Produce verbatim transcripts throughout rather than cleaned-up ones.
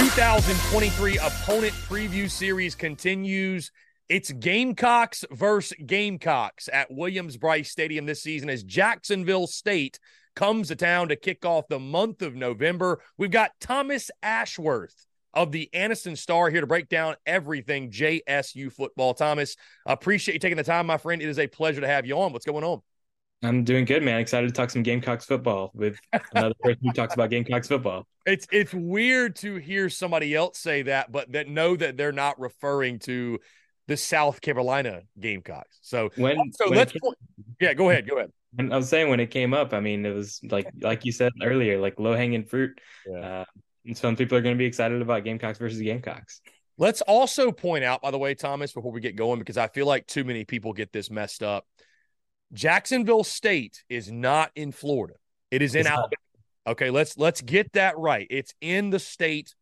twenty twenty-three opponent preview series continues. It's Gamecocks versus Gamecocks at Williams-Brice Stadium this season as Jacksonville State comes to town to kick off the month of November. We've got Thomas Ashworth of the Anniston Star here to break down everything J S U football. Thomas, appreciate you taking the time, my friend. It is a pleasure to have you on. What's going on? I'm doing good, man. Excited to talk some Gamecocks football with another person who talks about Gamecocks football. It's it's weird to hear somebody else say that, but that know that they're not referring to the South Carolina Gamecocks. So, when, so when let's came, yeah, go ahead, go ahead. And I was saying when it came up, I mean, it was like like you said earlier, like low hanging fruit. Yeah. Uh, and some people are going to be excited about Gamecocks versus Gamecocks. Let's also point out, by the way, Thomas, before we get going, because I feel like too many people get this messed up. Jacksonville State is not in Florida. It is in it's Alabama. Not. Okay, let's let's get that right. It's in the state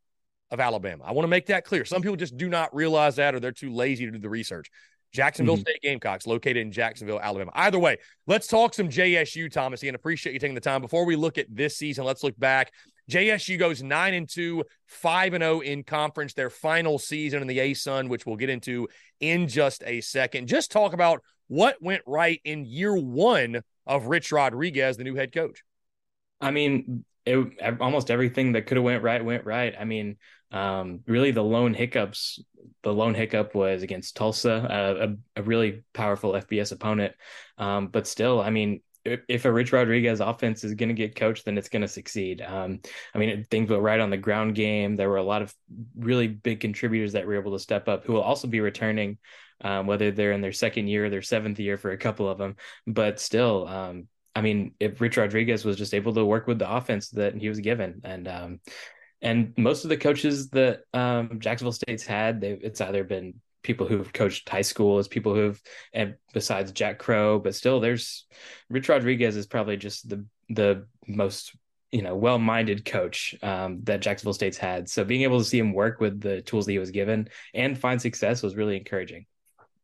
of Alabama. I want to make that clear. Some people just do not realize that, or they're too lazy to do the research. Jacksonville mm-hmm. State Gamecocks located in Jacksonville, Alabama. Either way, let's talk some J S U, Thomas, and appreciate you taking the time. Before we look at this season, let's look back J S U goes nine and two, five and oh in conference, their final season in the A-Sun, which we'll get into in just a second. Just talk about what went right in year one of Rich Rodriguez, the new head coach. I mean, it, almost everything that could have went right went right. I mean, um, really the lone hiccups, the lone hiccup was against Tulsa, a, a really powerful F B S opponent. Um, but still, I mean, if a Rich Rodriguez offense is going to get coached, then it's going to succeed. Um, I mean, things were right on the ground game. There were a lot of really big contributors that were able to step up who will also be returning, um, whether they're in their second year or their seventh year for a couple of them. But still, um, I mean, if Rich Rodriguez was just able to work with the offense that he was given, and um, and most of the coaches that um, Jacksonville State's had, it's either been people who've coached high school, as people who've, and besides Jack Crow, but still there's Rich Rodriguez is probably just the, the most, you know, well-minded coach um, that Jacksonville State's had. So being able to see him work with the tools that he was given and find success was really encouraging.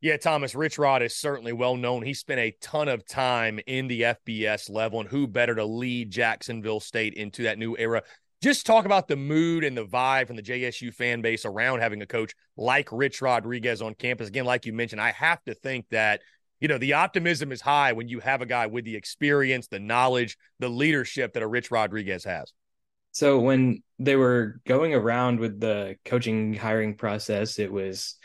Yeah, Thomas, Rich Rod is certainly well-known. He spent a ton of time in the F B S level, and who better to lead Jacksonville State into that new era? Just talk about the mood and the vibe from the J S U fan base around having a coach like Rich Rodriguez on campus. Again, like you mentioned, I have to think that, you know, the optimism is high when you have a guy with the experience, the knowledge, the leadership that a Rich Rodriguez has. So when they were going around with the coaching hiring process, it was,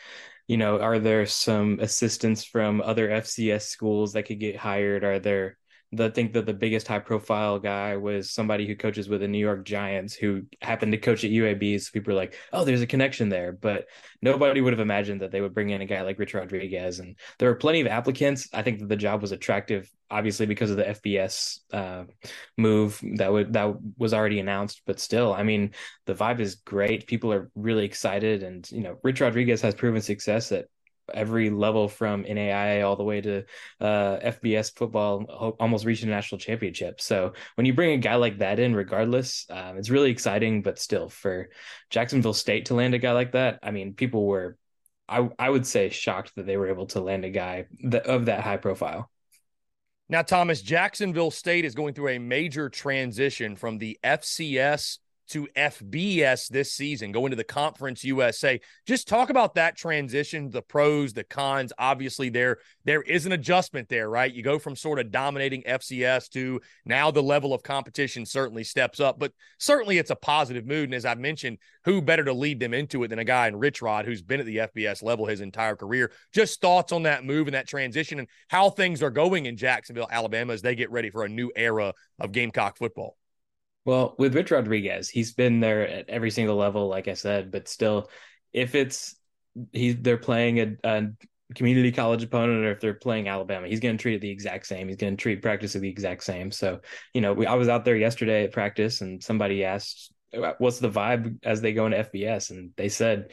you know, are there some assistants from other F C S schools that could get hired? Are there I think that the biggest high profile guy was somebody who coaches with the New York Giants who happened to coach at U A B. So people were like, oh, there's a connection there, but nobody would have imagined that they would bring in a guy like Rich Rodriguez. And there were plenty of applicants. I think that the job was attractive, obviously because of the F B S uh, move that would, that was already announced, but still, I mean, the vibe is great. People are really excited. And, you know, Rich Rodriguez has proven success at every level, from N A I A all the way to uh, F B S football, almost reaching a national championship. So when you bring a guy like that in, regardless, um, it's really exciting. But still, for Jacksonville State to land a guy like that, I mean, people were, I, I would say, shocked that they were able to land a guy that, of that high profile. Now, Thomas, Jacksonville State is going through a major transition from the F C S to F B S this season, going to the Conference U S A. Just talk about that transition, the pros, the cons. Obviously, there there is an adjustment there, right? You go from sort of dominating F C S to now the level of competition certainly steps up, but certainly it's a positive mood. And as I mentioned, who better to lead them into it than a guy in Rich Rod who's been at the F B S level his entire career? Just thoughts on that move and that transition and how things are going in Jacksonville, Alabama, as they get ready for a new era of Gamecock football. Well, with Rich Rodriguez, he's been there at every single level, like I said, but still, if it's he's they're playing a, a community college opponent or if they're playing Alabama, he's going to treat it the exact same. He's going to treat practice the exact same. So, you know, we, I was out there yesterday at practice and somebody asked, what's the vibe as they go into F B S? And they said,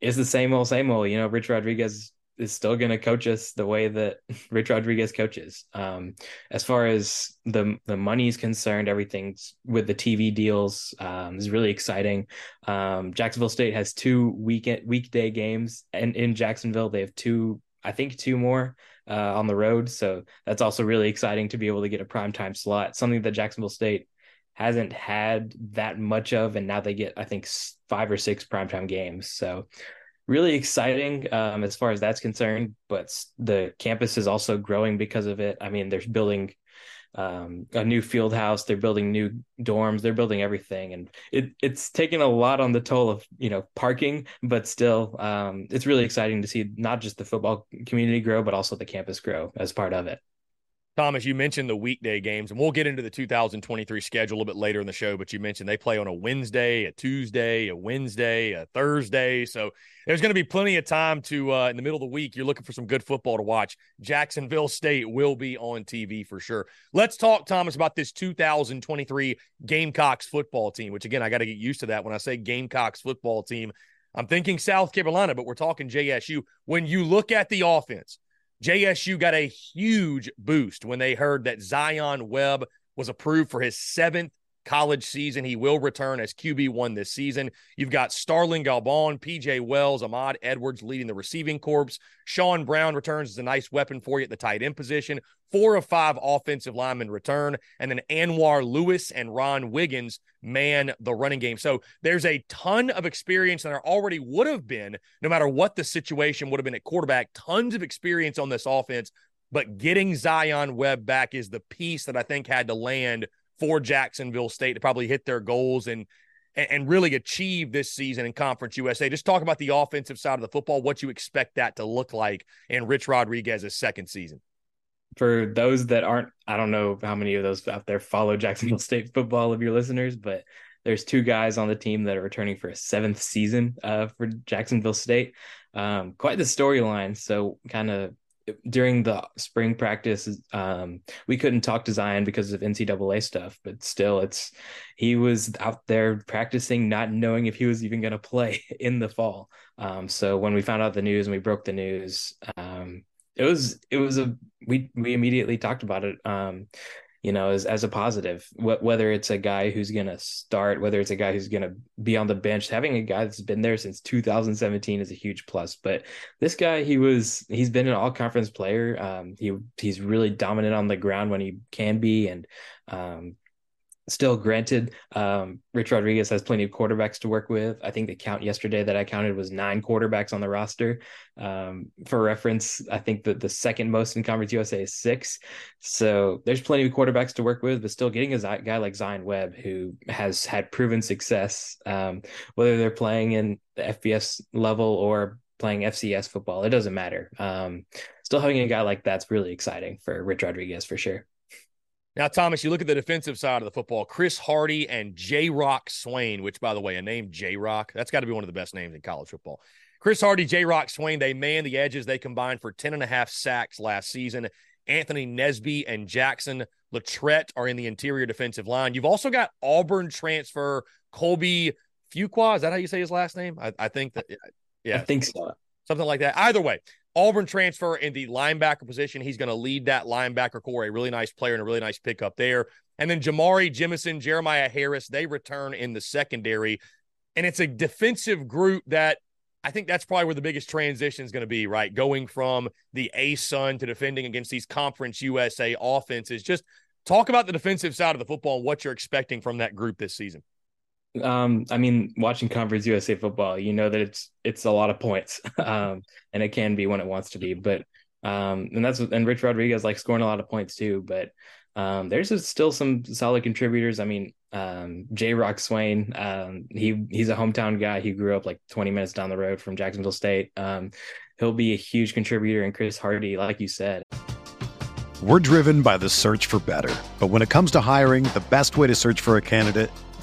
it's the same old, same old. You know, Rich Rodriguez is still going to coach us the way that Rich Rodriguez coaches. Um, as far as the the money is concerned, everything's with the T V deals um, is really exciting. Um, Jacksonville State has two weekend weekday games, and in Jacksonville they have two, I think two more uh, on the road. So that's also really exciting to be able to get a primetime slot, something that Jacksonville State hasn't had that much of, and now they get, I think, five or six primetime games. So really exciting um, as far as that's concerned, but the campus is also growing because of it. I mean, they're building um, a new field house, they're building new dorms, they're building everything. And it, it's taken a lot on the toll of, you know, parking, but still um, it's really exciting to see not just the football community grow, but also the campus grow as part of it. Thomas, you mentioned the weekday games, and we'll get into the two thousand twenty-three schedule a little bit later in the show, but you mentioned they play on a Wednesday, a Tuesday, a Wednesday, a Thursday. So there's going to be plenty of time to, uh, in the middle of the week, you're looking for some good football to watch. Jacksonville State will be on T V for sure. Let's talk, Thomas, about this two thousand twenty-three Gamecocks football team, which, again, I got to get used to that when I say Gamecocks football team. I'm thinking South Carolina, but we're talking J S U. When you look at the offense, J S U got a huge boost when they heard that Zion Webb was approved for his seventh college season. He will return as Q B one this season. You've got Sterling Galbán, P J. Wells, Ahmad Edwards leading the receiving corps. Sean Brown returns as a nice weapon for you at the tight end position. Four of five offensive linemen return. And then Anwar Lewis and Ron Wiggins man the running game. So there's a ton of experience that there already would have been, no matter what the situation would have been at quarterback, tons of experience on this offense. But getting Zion Webb back is the piece that I think had to land for Jacksonville State to probably hit their goals and and really achieve this season in Conference U S A. Just talk about the offensive side of the football, what you expect that to look like in Rich Rodriguez's second season. For those that aren't, I don't know how many of those out there follow Jacksonville State football of your listeners, but there's two guys on the team that are returning for a seventh season uh, for Jacksonville State. Um, quite the storyline. So kind of during the spring practice, um, we couldn't talk to Zion because of N C double A stuff, but still it's, he was out there practicing, not knowing if he was even going to play in the fall. Um, so when we found out the news and we broke the news, um, it was, it was a, we, we immediately talked about it, um, you know, as, as a positive, Wh- whether it's a guy who's going to start, whether it's a guy who's going to be on the bench, having a guy that's been there since two thousand seventeen is a huge plus. But this guy, he was, he's been an all conference player. Um, he, he's really dominant on the ground when he can be. And, um, Still granted, um, Rich Rodriguez has plenty of quarterbacks to work with. I think the count yesterday that I counted was nine quarterbacks on the roster. Um, for reference, I think that the second most in Conference U S A is six. So there's plenty of quarterbacks to work with, but still getting a guy like Zion Webb, who has had proven success, um, whether they're playing in the F B S level or playing F C S football, it doesn't matter. Um, still having a guy like that's really exciting for Rich Rodriguez for sure. Now, Thomas, you look at the defensive side of the football, Chris Hardy and J-Rock Swain, which, by the way, a name J-Rock, that's got to be one of the best names in college football. Chris Hardy, J-Rock Swain, they man the edges. They combined for ten and a half sacks last season. Anthony Nesby and Jackson Latrette are in the interior defensive line. You've also got Auburn transfer Colby Fuqua. Is that how you say his last name? I, I think that, yeah. I think so. Something like that. Either way, Auburn transfer in the linebacker position. He's going to lead that linebacker core, a really nice player and a really nice pickup there. And then Jamari Jemison, Jeremiah Harris, they return in the secondary. And it's a defensive group that I think that's probably where the biggest transition is going to be, right? Going from the A-Sun to defending against these Conference U S A offenses. Just talk about the defensive side of the football and what you're expecting from that group this season. Um, I mean, watching Conference U S A football, you know that it's it's a lot of points, um, and it can be when it wants to be. But um, and that's and Rich Rodriguez likes scoring a lot of points too. But um, there's still some solid contributors. I mean, um, J-Rock Swain, um, he he's a hometown guy. He grew up like twenty minutes down the road from Jacksonville State. Um, he'll be a huge contributor. And Chris Hardy, like you said, we're driven by the search for better. But when it comes to hiring, the best way to search for a candidate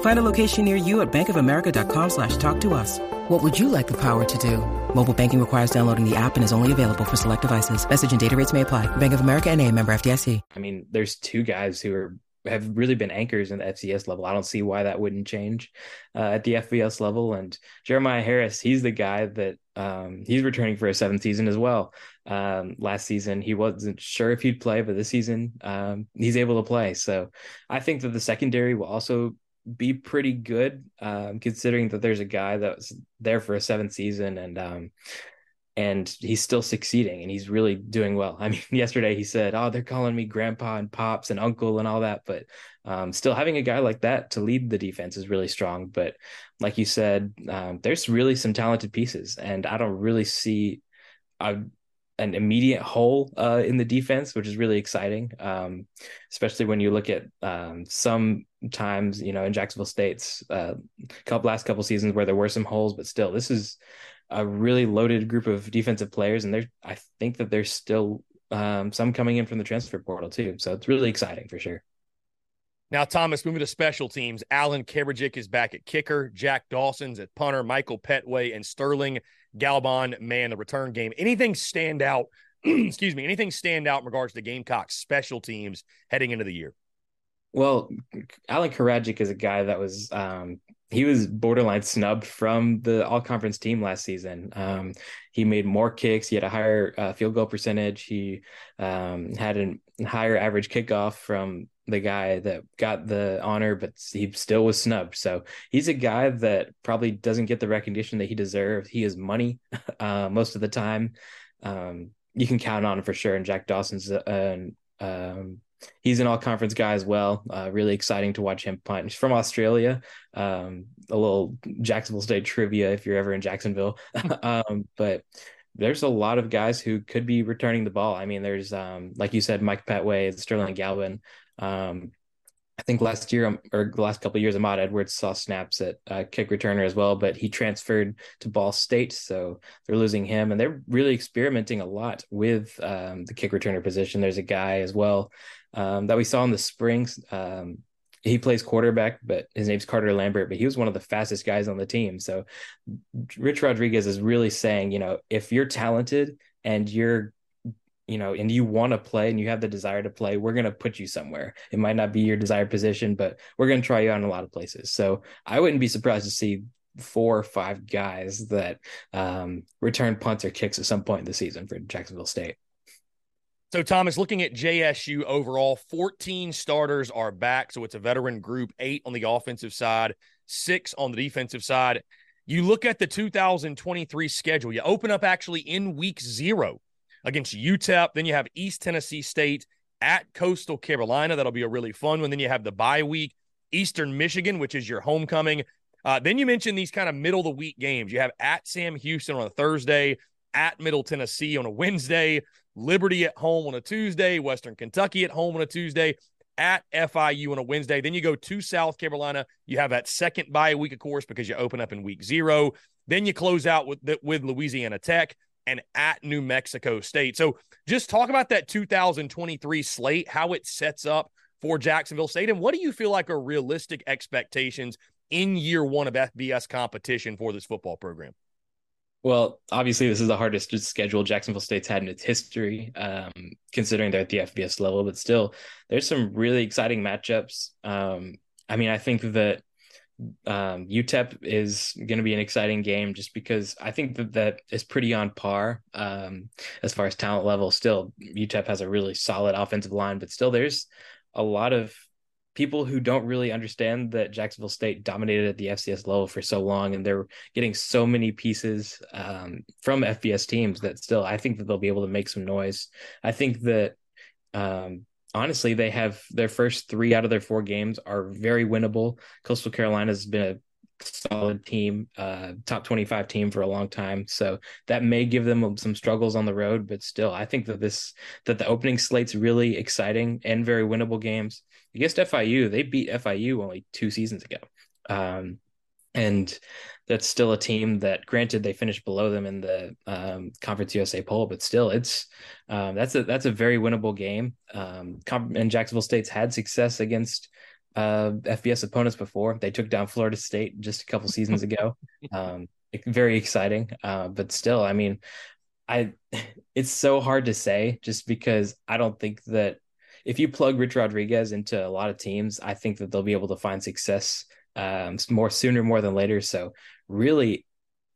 Find a location near you at bankofamerica.com slash talk to us. What would you like the power to do? Mobile banking requires downloading the app and is only available for select devices. Message and data rates may apply. Bank of America N A, member F D I C. I mean, there's two guys who are have really been anchors in the F C S level. I don't see why that wouldn't change uh, at the F B S level. And Jeremiah Harris, he's the guy that um, he's returning for a seventh season as well. Um, last season, he wasn't sure if he'd play, but this season um, he's able to play. So I think that the secondary will also be pretty good um, considering that there's a guy that's there for a seventh season and um, and he's still succeeding and he's really doing well. I mean, yesterday he said, oh, they're calling me grandpa and pops and uncle and all that, but um, still having a guy like that to lead the defense is really strong. But like you said, um, there's really some talented pieces, and I don't really see a, an immediate hole uh, in the defense, which is really exciting, um, especially when you look at um, some times, you know, in Jacksonville State's uh, couple, last couple seasons where there were some holes, but still this is a really loaded group of defensive players. And there, I think that there's still um, some coming in from the transfer portal too. So it's really exciting for sure. Now, Thomas, moving to special teams, Alan Keberjik is back at kicker, Jack Dawson's at punter, Michael Petway and Sterling Galbán, man, the return game. Anything stand out, excuse me, anything stand out in regards to Gamecocks special teams heading into the year? Well, Alan Keberjik is a guy that was um, – he was borderline snubbed from the all-conference team last season. Um, he made more kicks. He had a higher uh, field goal percentage. He um, had a higher average kickoff from the guy that got the honor, but he still was snubbed. So he's a guy that probably doesn't get the recognition that he deserves. He is money uh, most of the time. Um, you can count on him for sure. And Jack Dawson's uh, um he's an all-conference guy as well. Uh, really exciting to watch him punt. He's from Australia. Um, a little Jacksonville State trivia if you're ever in Jacksonville. um, but there's a lot of guys who could be returning the ball. I mean, there's, um, like you said, Mike Petway, Sterling Galbán. Um, I think last year or the last couple of years, Ahmad Edwards saw snaps at uh, kick returner as well, but he transferred to Ball State, so they're losing him. And they're really experimenting a lot with um, the kick returner position. There's a guy as well um, that we saw in the spring. Um, he plays quarterback, but his name's Carter Lambert, but he was one of the fastest guys on the team. So Rich Rodriguez is really saying, you know, if you're talented and you're you know, and you want to play and you have the desire to play, we're going to put you somewhere. It might not be your desired position, but we're going to try you out in a lot of places. So I wouldn't be surprised to see four or five guys that um, return punts or kicks at some point this season for Jacksonville State. So, Thomas, looking at J S U overall, fourteen starters are back. So it's a veteran group, eight on the offensive side, six on the defensive side. You look at the two thousand twenty-three schedule, you open up actually in week zero against U T E P. Then you have East Tennessee State at Coastal Carolina. That'll be a really fun one. Then you have the bye week, Eastern Michigan, which is your homecoming. Uh, then you mentioned these kind of middle-of-the-week games. You have at Sam Houston on a Thursday, at Middle Tennessee on a Wednesday, Liberty at home on a Tuesday, Western Kentucky at home on a Tuesday, at F I U on a Wednesday. Then you go to South Carolina. You have that second bye week, of course, because you open up in week zero. Then you close out with with Louisiana Tech and at New Mexico State. So just talk about that two thousand twenty-three slate, how it sets up for Jacksonville State, and what do you feel like are realistic expectations in year one of F B S competition for this football program? Well, obviously this is the hardest schedule Jacksonville State's had in its history, um, considering they're at the F B S level, but still there's some really exciting matchups. Um, I mean, I think that Um, U T E P is going to be an exciting game just because I think that that is pretty on par um, as far as talent level. Still, U T E P has a really solid offensive line, but still there's a lot of people who don't really understand that Jacksonville State dominated at the F C S level for so long, and they're getting so many pieces um, from F B S teams that still I think that they'll be able to make some noise. I think that um honestly, they have their first three out of their four games are very winnable. Coastal Carolina has been a solid team, uh, top twenty-five team for a long time. So that may give them some struggles on the road, but still, I think that this that the opening slate's really exciting and very winnable games. Against F I U, they beat F I U only two seasons ago. Um, and that's still a team that, granted, they finished below them in the um, Conference U S A poll, but still, it's um, that's a that's a very winnable game. Um, and Jacksonville State's had success against uh, F B S opponents before. They took down Florida State just a couple seasons ago. Um, very exciting, uh, but still, I mean, I it's so hard to say just because I don't think that if you plug Rich Rodriguez into a lot of teams, I think that they'll be able to find success um, more sooner, more than later. So really,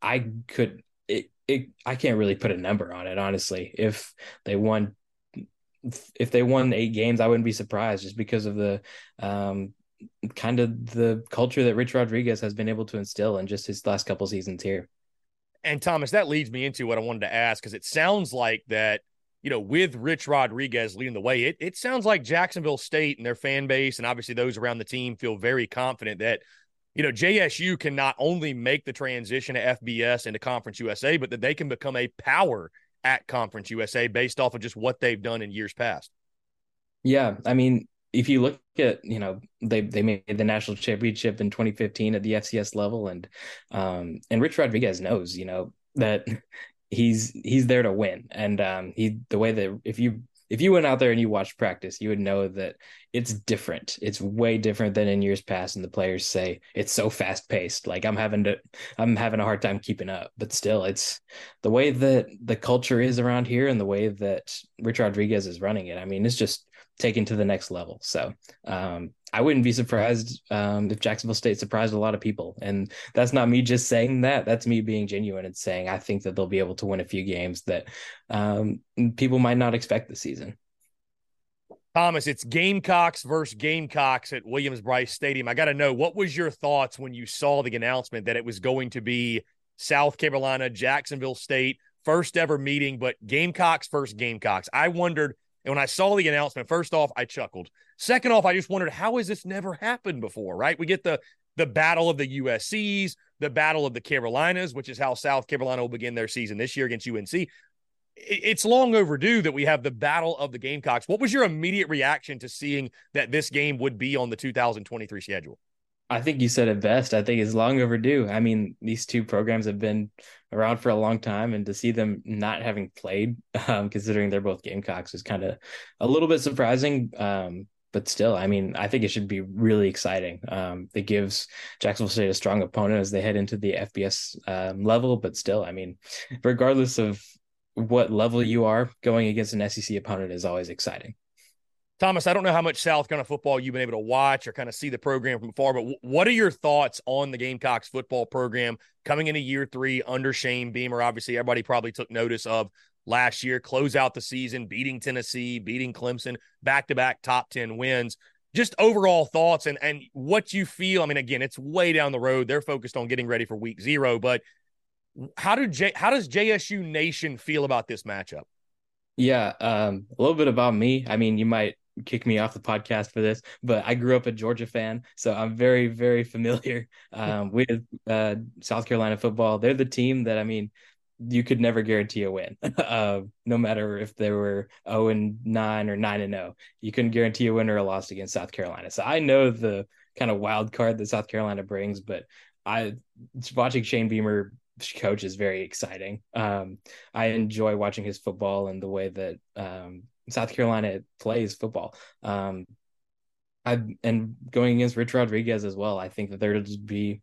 I could, it, it, I can't really put a number on it, honestly. If they won, if they won eight games, I wouldn't be surprised, just because of the um, kind of the culture that Rich Rodriguez has been able to instill in just his last couple seasons here. And Thomas, that leads me into what I wanted to ask, because it sounds like that, you know, with Rich Rodriguez leading the way, it, it sounds like Jacksonville State and their fan base, and obviously those around the team, feel very confident that, you know, J S U can not only make the transition to F B S and to Conference U S A, but that they can become a power at Conference U S A based off of just what they've done in years past. Yeah, I mean, if you look at, you know, they they made the national championship in twenty fifteen at the F C S level, and um, and Rich Rodriguez knows, you know, that he's he's there to win, and um, he the way that if you if you went out there and you watched practice, you would know that it's different. It's way different than in years past, and the players say it's so fast paced. Like I'm having to I'm having a hard time keeping up, but still, it's the way that the culture is around here and the way that Rich Rodriguez is running it. I mean, it's just taken to the next level. So um, I wouldn't be surprised um, if Jacksonville State surprised a lot of people. And that's not me just saying that. That's me being genuine and saying I think that they'll be able to win a few games that um, people might not expect this season. Thomas, it's Gamecocks versus Gamecocks at Williams-Brice Stadium. I got to know, what was your thoughts when you saw the announcement that it was going to be South Carolina, Jacksonville State, first ever meeting, but Gamecocks versus Gamecocks? I wondered, and when I saw the announcement, first off, I chuckled. Second off, I just wondered, how has this never happened before, right? We get the the battle of the U S Cs, the battle of the Carolinas, which is how South Carolina will begin their season this year against U N C. It's long overdue that we have the battle of the Gamecocks. What was your immediate reaction to seeing that this game would be on the two thousand twenty-three schedule? I think you said it best. I think it's long overdue. I mean, these two programs have been around for a long time, and to see them not having played, um, considering they're both Gamecocks, is kind of a little bit surprising. Um, but still, I mean, I think it should be really exciting. Um, it gives Jacksonville State a strong opponent as they head into the F B S um, level. But still, I mean, regardless of what level you are, going against an S E C opponent is always exciting. Thomas, I don't know how much South Carolina football you've been able to watch or kind of see the program from afar, but w- what are your thoughts on the Gamecocks football program coming into year three under Shane Beamer? Obviously, everybody probably took notice of last year, close out the season, beating Tennessee, beating Clemson, back-to-back top ten wins. Just overall thoughts and, and what you feel. I mean, again, it's way down the road. They're focused on getting ready for week zero, but how, do J- how does J S U Nation feel about this matchup? Yeah, um, a little bit about me. I mean, you might kick me off the podcast for this, but I grew up a Georgia fan, so I'm very, very familiar um, with uh, South Carolina football. They're the team that, I mean, you could never guarantee a win, uh, no matter if they were oh and nine or nine and oh. You couldn't guarantee a win or a loss against South Carolina. So I know the kind of wild card that South Carolina brings, but I watching Shane Beamer coach is very exciting. Um, I enjoy watching his football and the way that um, South Carolina plays football. Um, I and going against Rich Rodriguez as well. I think that there'll just be,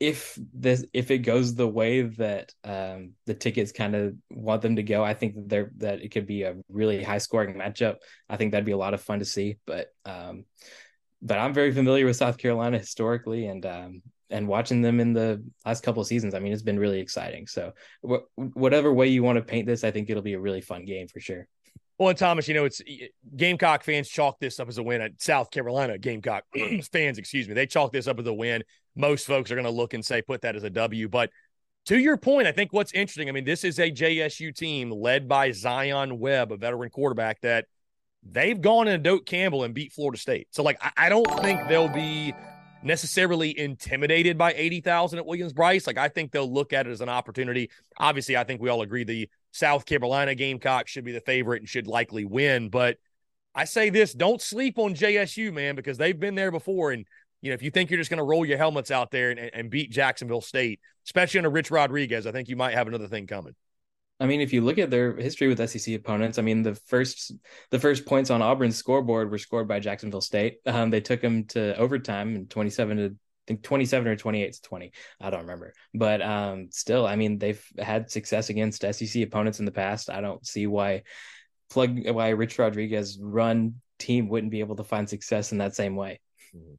if this if it goes the way that um, the tickets kind of want them to go, I think that there that it could be a really high scoring matchup. I think that'd be a lot of fun to see. But um, but I'm very familiar with South Carolina historically, and um, and watching them in the last couple of seasons, I mean, it's been really exciting. So wh- whatever way you want to paint this, I think it'll be a really fun game for sure. Well, and Thomas, you know, it's Gamecock fans chalk this up as a win at South Carolina. Gamecock fans, excuse me, they chalk this up as a win. Most folks are going to look and say, put that as a W. But to your point, I think what's interesting, I mean, this is a J S U team led by Zion Webb, a veteran quarterback, that they've gone into Doak Campbell and beat Florida State. So, like, I, I don't think they'll be necessarily intimidated by eighty thousand at Williams-Brice. Like, I think they'll look at it as an opportunity. Obviously, I think we all agree the South Carolina Gamecocks should be the favorite and should likely win. But I say this, don't sleep on J S U, man, because they've been there before. And, you know, if you think you're just going to roll your helmets out there and, and beat Jacksonville State, especially under Rich Rodriguez, I think you might have another thing coming. I mean, if you look at their history with S E C opponents, I mean, the first the first points on Auburn's scoreboard were scored by Jacksonville State. Um, they took them to overtime in twenty-seven to I think twenty-seven or twenty-eight to twenty. I don't remember, but um, still, I mean, they've had success against S E C opponents in the past. I don't see why plug why Rich Rodriguez run team wouldn't be able to find success in that same way. Mm-hmm.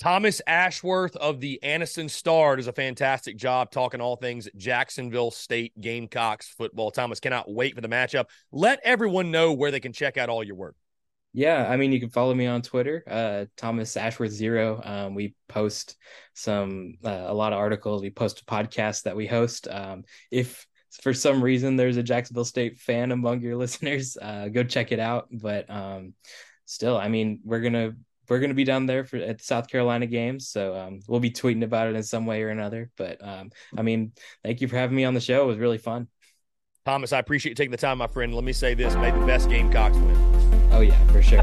Thomas Ashworth of the Anniston Star does a fantastic job talking all things Jacksonville State Gamecocks football. Thomas, cannot wait for the matchup. Let everyone know where they can check out all your work. Yeah, I mean, you can follow me on Twitter, uh, Thomas Ashworth Zero. Um, we post some uh, a lot of articles. We post podcasts that we host. Um, if for some reason there's a Jacksonville State fan among your listeners, uh, go check it out. But um, still, I mean, we're gonna we're gonna be down there for at the South Carolina games, so um, we'll be tweeting about it in some way or another. But um, I mean, thank you for having me on the show. It was really fun. Thomas, I appreciate you taking the time, my friend. Let me say this: may the best Gamecocks win. Oh, yeah, for sure.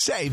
Save